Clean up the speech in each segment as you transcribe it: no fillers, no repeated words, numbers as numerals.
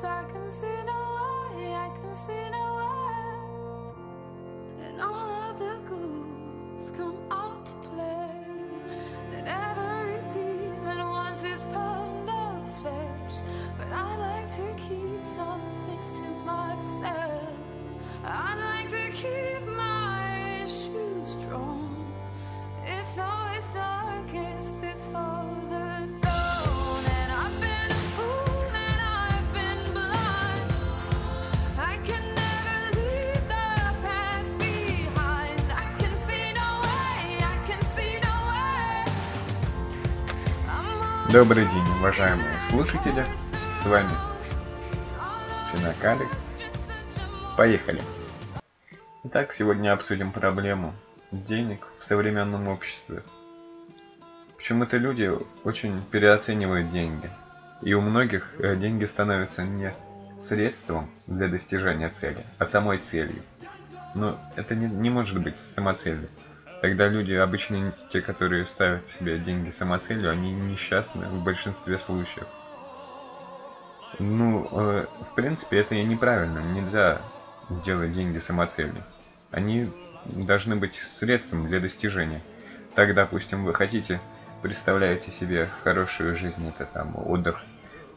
'Cause I can see no way, I can see no way. And all of the ghouls come out to play. And every demon wants his pound of flesh. But I like to keep some things to myself. I like to keep my issues strong. It's always darkest before the dawn. And I've been a fool and I've been blind. I can never leave the past behind. I can see no way, I can see no way. Добрый день, уважаемые слушатели. С вами Финокалик. Поехали. Итак, сегодня обсудим проблему денег в современном обществе. Почему-то люди очень переоценивают деньги, и у многих деньги становятся не средством для достижения цели, а самой целью. Но это не может быть самоцелью. Тогда люди, обычно те, которые ставят себе деньги самоцелью, они несчастны в большинстве случаев. В принципе, это и неправильно. Нельзя делать деньги самоцелью. Они должны быть средством для достижения. Так, допустим, вы хотите, представляете себе хорошую жизнь, это там отдых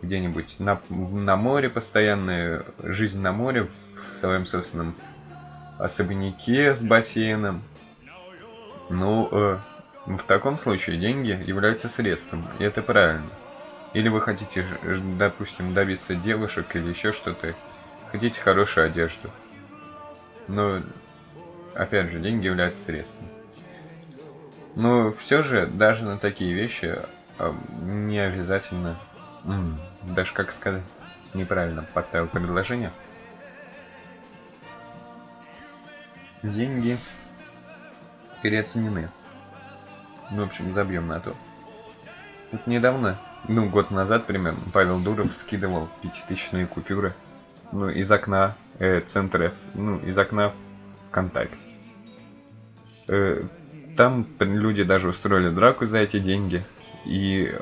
где-нибудь на море, постоянная жизнь на море, в своем собственном особняке с бассейном. В таком случае деньги являются средством, и это правильно. Или вы хотите, допустим, добиться девушек или еще что-то, хотите хорошую одежду. Опять же, деньги являются средством. Но все же, даже на такие вещи не обязательно... Даже, как сказать, неправильно поставил предложение. Деньги переоценены. Забьем на то. Вот недавно, год назад примерно, Павел Дуров скидывал 5000-ные купюры из окна центра, из окна ВКонтакте. Там люди даже устроили драку за эти деньги, и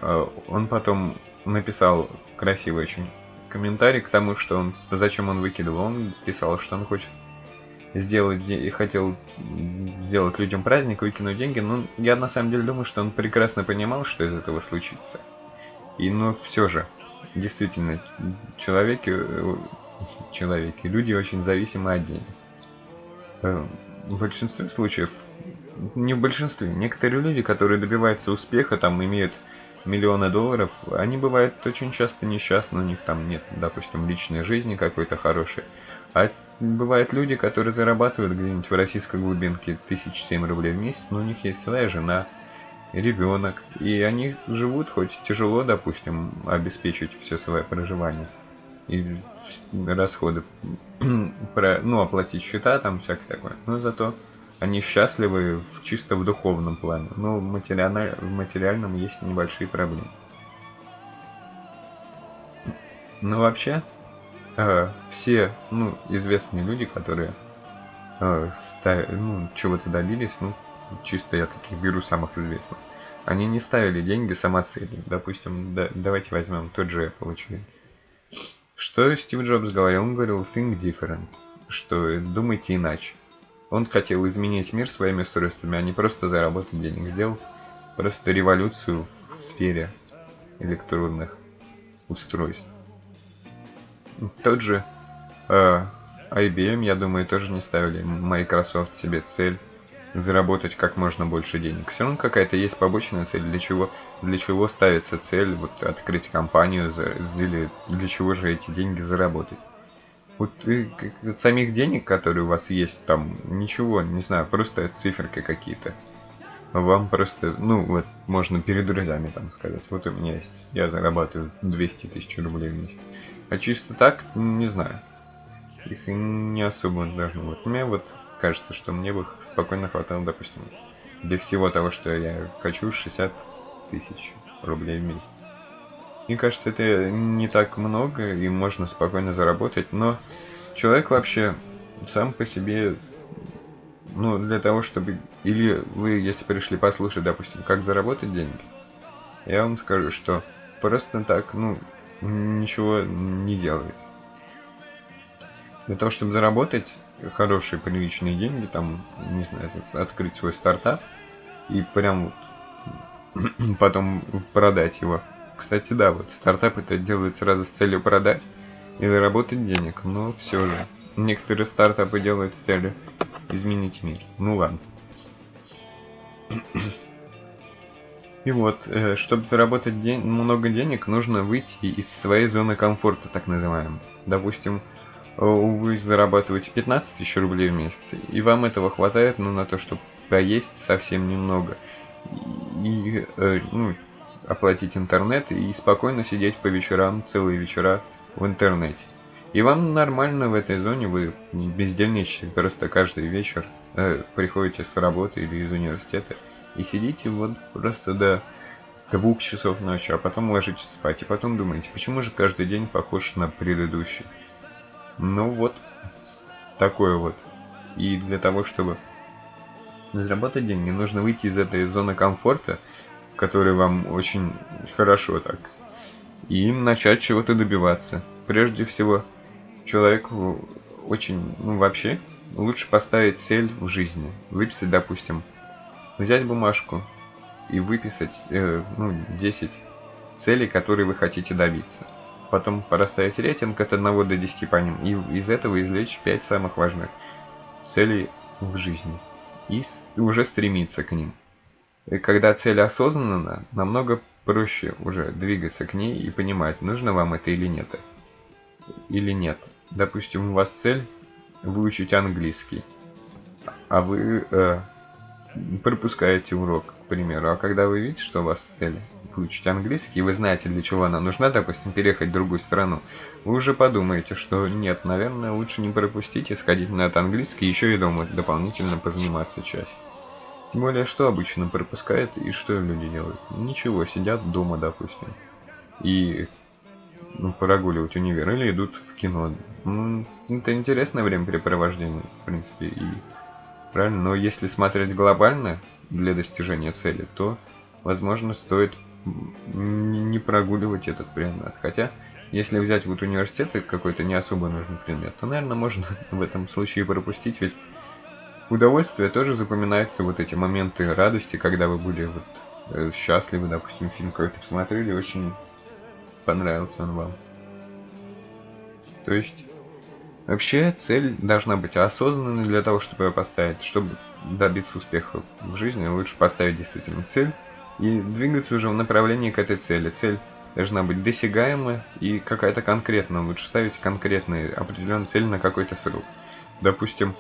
он потом написал красивый очень комментарий к тому, что он, зачем он выкидывал. Он писал, что он хочет сделать и хотел сделать людям праздник, выкинуть деньги. Я на самом деле думаю, что он прекрасно понимал, что из этого случится. Но все же, действительно, люди очень зависимы от денег. В большинстве случаев, не в большинстве, некоторые люди, которые добиваются успеха, имеют миллионы долларов, они бывают очень часто несчастны, у них нет, допустим, личной жизни какой-то хорошей. А бывают люди, которые зарабатывают где-нибудь в российской глубинке 1007 рублей в месяц, но у них есть своя жена, ребенок, и они живут, хоть тяжело, допустим, обеспечить все свое проживание и расходы, оплатить счета, всякое такое. Но зато они счастливы чисто в духовном плане. В материальном есть небольшие проблемы. Вообще, все известные люди, которые чего-то добились, чисто я таких беру самых известных, они не ставили деньги самоцелью. Допустим, давайте возьмем тот же Apple, очевидно. Что Стив Джобс говорил? Он говорил «think different», что «думайте иначе». Он хотел изменить мир своими устройствами, а не просто заработать денег. Сделал просто революцию в сфере электронных устройств. Тот же IBM, я думаю, тоже не ставили, Microsoft, себе цель заработать как можно больше денег. Все равно какая-то есть побочная цель, для чего ставится цель открыть компанию, или для чего же эти деньги заработать. Самих денег, которые у вас есть, ничего, не знаю, просто циферки какие-то. Вам просто, можно перед друзьями сказать, у меня есть, я зарабатываю 200 тысяч рублей в месяц. А чисто так, не знаю, их не особо должно быть. У меня кажется, что мне бы спокойно хватало, допустим, для всего того, что я хочу, 60 тысяч рублей в месяц. Мне кажется, это не так много, и можно спокойно заработать, но человек вообще сам по себе, для того, чтобы... Или вы, если пришли послушать, допустим, как заработать деньги, я вам скажу, что просто так, ничего не делает. Для того, чтобы заработать хорошие, приличные деньги, там, не знаю, открыть свой стартап и прям вот потом продать его. Кстати, да, вот стартап это делают сразу с целью продать и заработать денег, но все же. Некоторые стартапы делают с целью изменить мир. Ну ладно. И вот, чтобы заработать много денег, нужно выйти из своей зоны комфорта, так называемой. Допустим, вы зарабатываете 15 тысяч рублей в месяц, и вам этого хватает, ну, на то, чтобы поесть совсем немного, и, ну, оплатить интернет, и спокойно сидеть по вечерам, целые вечера в интернете. И вам нормально в этой зоне, вы бездельничаете, просто каждый вечер приходите с работы или из университета, и сидите вот просто до 2 часов ночи, а потом ложитесь спать, и потом думаете, почему же каждый день похож на предыдущий. Ну вот, такое вот. И для того, чтобы заработать деньги, нужно выйти из этой зоны комфорта, которая вам очень хорошо так, и начать чего-то добиваться. Прежде всего, человеку очень, ну вообще, лучше поставить цель в жизни. Выписать, допустим, взять бумажку и выписать 10 целей, которые вы хотите добиться. Потом проставить рейтинг от 1 до 10 по ним, и из этого извлечь 5 самых важных целей в жизни. И уже стремиться к ним. И когда цель осознанна, намного проще уже двигаться к ней и понимать, нужно вам это или нет. Допустим, у вас цель выучить английский, а вы пропускаете урок, к примеру. А когда вы видите, что у вас цель выучить английский, и вы знаете, для чего она нужна, допустим, переехать в другую страну, вы уже подумаете, что нет, наверное, лучше не пропустить и сходить на этот английский, еще и дома дополнительно позаниматься час. Тем более, что обычно пропускает и что люди делают? Ничего, сидят дома, допустим, и прогуливать универ, или идут в кино. Ну, это интересное времяпрепровождение, в принципе, и правильно, но если смотреть глобально для достижения цели, то, возможно, стоит не прогуливать этот предмет. Хотя, если взять вот университет какой-то не особо нужный предмет, то, наверное, можно в этом случае пропустить, ведь удовольствие тоже запоминается, вот эти моменты радости, когда вы были вот счастливы, допустим, фильм какой-то посмотрели, очень понравился он вам. То есть, вообще цель должна быть осознанной для того, чтобы ее поставить. Чтобы добиться успеха в жизни, лучше поставить действительно цель и двигаться уже в направлении к этой цели. Цель должна быть досягаема и какая-то конкретная. Лучше ставить конкретные определенные цели на какой-то срок. Допустим,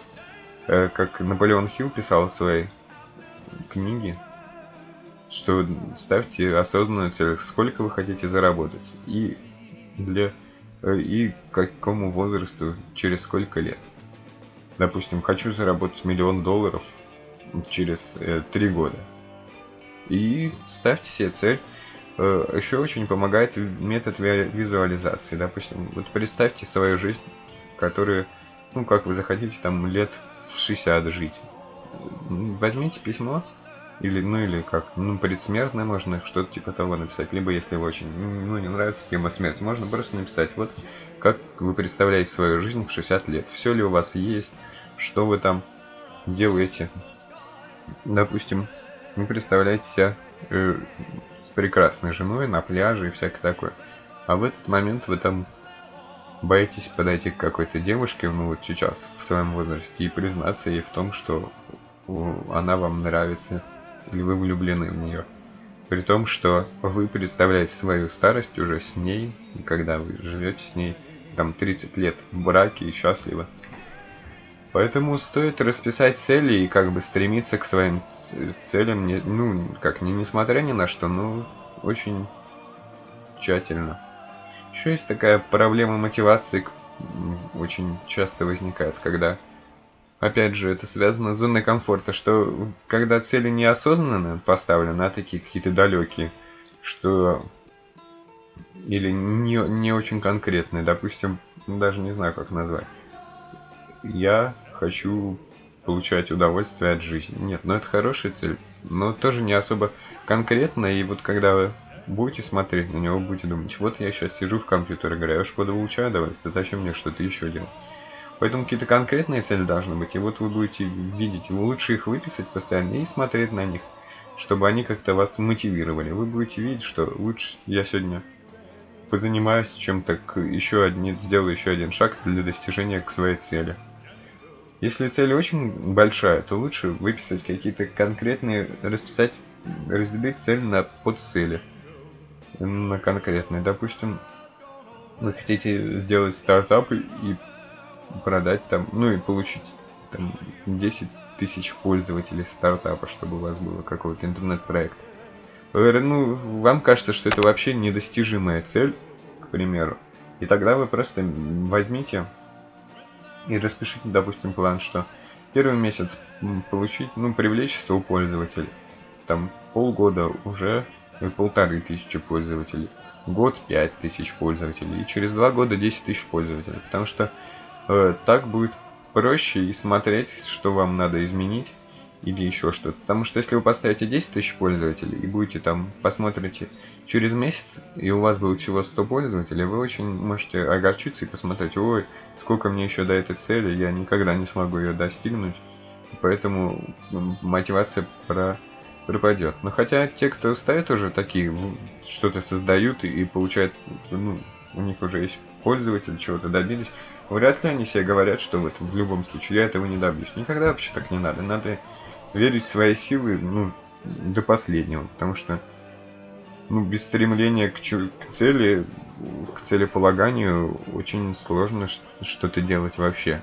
как Наполеон Хилл писал в своей книге, что ставьте осознанную цель, сколько вы хотите заработать и какому возрасту, через сколько лет. Допустим, хочу заработать $1 000 000 через 3 года. И ставьте себе цель. Еще очень помогает метод визуализации. Допустим, вот представьте свою жизнь, которую, ну, как вы захотите, там, лет в 60 жить. Возьмите письмо, или предсмертное можно что-то типа того написать, либо если вы очень, не нравится тема смерти, можно просто написать, вот, как вы представляете свою жизнь в 60 лет, все ли у вас есть, что вы там делаете. Допустим, вы представляете себя с прекрасной женой на пляже и всякое такое, а в этот момент вы там боитесь подойти к какой-то девушке, ну вот сейчас, в своем возрасте, и признаться ей в том, что она вам нравится, или вы влюблены в нее. При том, что вы представляете свою старость уже с ней, когда вы живете с ней, там, 30 лет в браке и счастливо. Поэтому стоит расписать цели и как бы стремиться к своим целям, несмотря ни на что, но очень тщательно. Еще есть такая проблема мотивации, очень часто возникает, когда, опять же, это связано с зоной комфорта, что когда цели неосознанно поставлены, а такие какие-то далекие, что или не очень конкретные, допустим, даже не знаю, как назвать. Я хочу получать удовольствие от жизни. Нет, это хорошая цель, но тоже не особо конкретная, и вот когда Будете смотреть на него, будете думать, вот я сейчас сижу в компьютере, говорю, я шкоду выучаю, давай, ты зачем мне что-то еще делать? Поэтому какие-то конкретные цели должны быть, и вот вы будете видеть, лучше их выписать постоянно и смотреть на них, чтобы они как-то вас мотивировали. Вы будете видеть, что лучше я сегодня позанимаюсь чем-то, сделаю еще один шаг для достижения к своей цели. Если цель очень большая, то лучше выписать какие-то конкретные, разделить цель на подцели, на конкретные. Допустим, вы хотите сделать стартап и продать там, ну и получить там 10 тысяч пользователей стартапа, чтобы у вас было какой-то интернет-проект. Ну, вам кажется, что это вообще недостижимая цель, к примеру, и тогда вы просто возьмите и распишите, допустим, план, что первый месяц получить, ну, привлечь 100 пользователей, там полгода уже 1500 пользователей, год 5000 пользователей, и через 2 года 10 000 пользователей, потому что так будет проще и смотреть, что вам надо изменить или еще что-то. Потому что если вы поставите 10 000 пользователей и будете там, посмотрите через месяц, и у вас будет всего 100 пользователей, вы очень можете огорчиться и посмотреть, ой, сколько мне еще до этой цели, я никогда не смогу ее достигнуть, поэтому мотивация пропадет. Но хотя те, кто ставят уже такие, что-то создают и получают, ну, у них уже есть пользователи, чего-то добились, вряд ли они себе говорят, что вот в любом случае я этого не добьюсь. Никогда вообще так не надо. Надо верить в свои силы, ну, до последнего, потому что, ну, без стремления к целеполаганию очень сложно что-то делать вообще.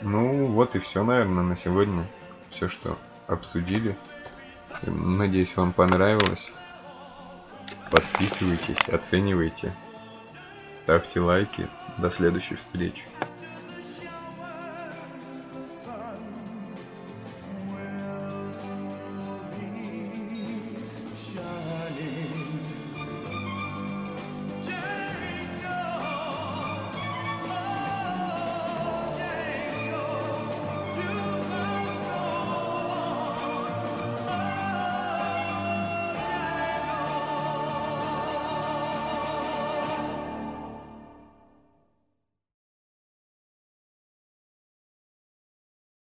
Ну, вот и все, наверное, на сегодня. Все, что обсудили. Надеюсь, вам понравилось. Подписывайтесь, оценивайте, ставьте лайки. До следующих встреч.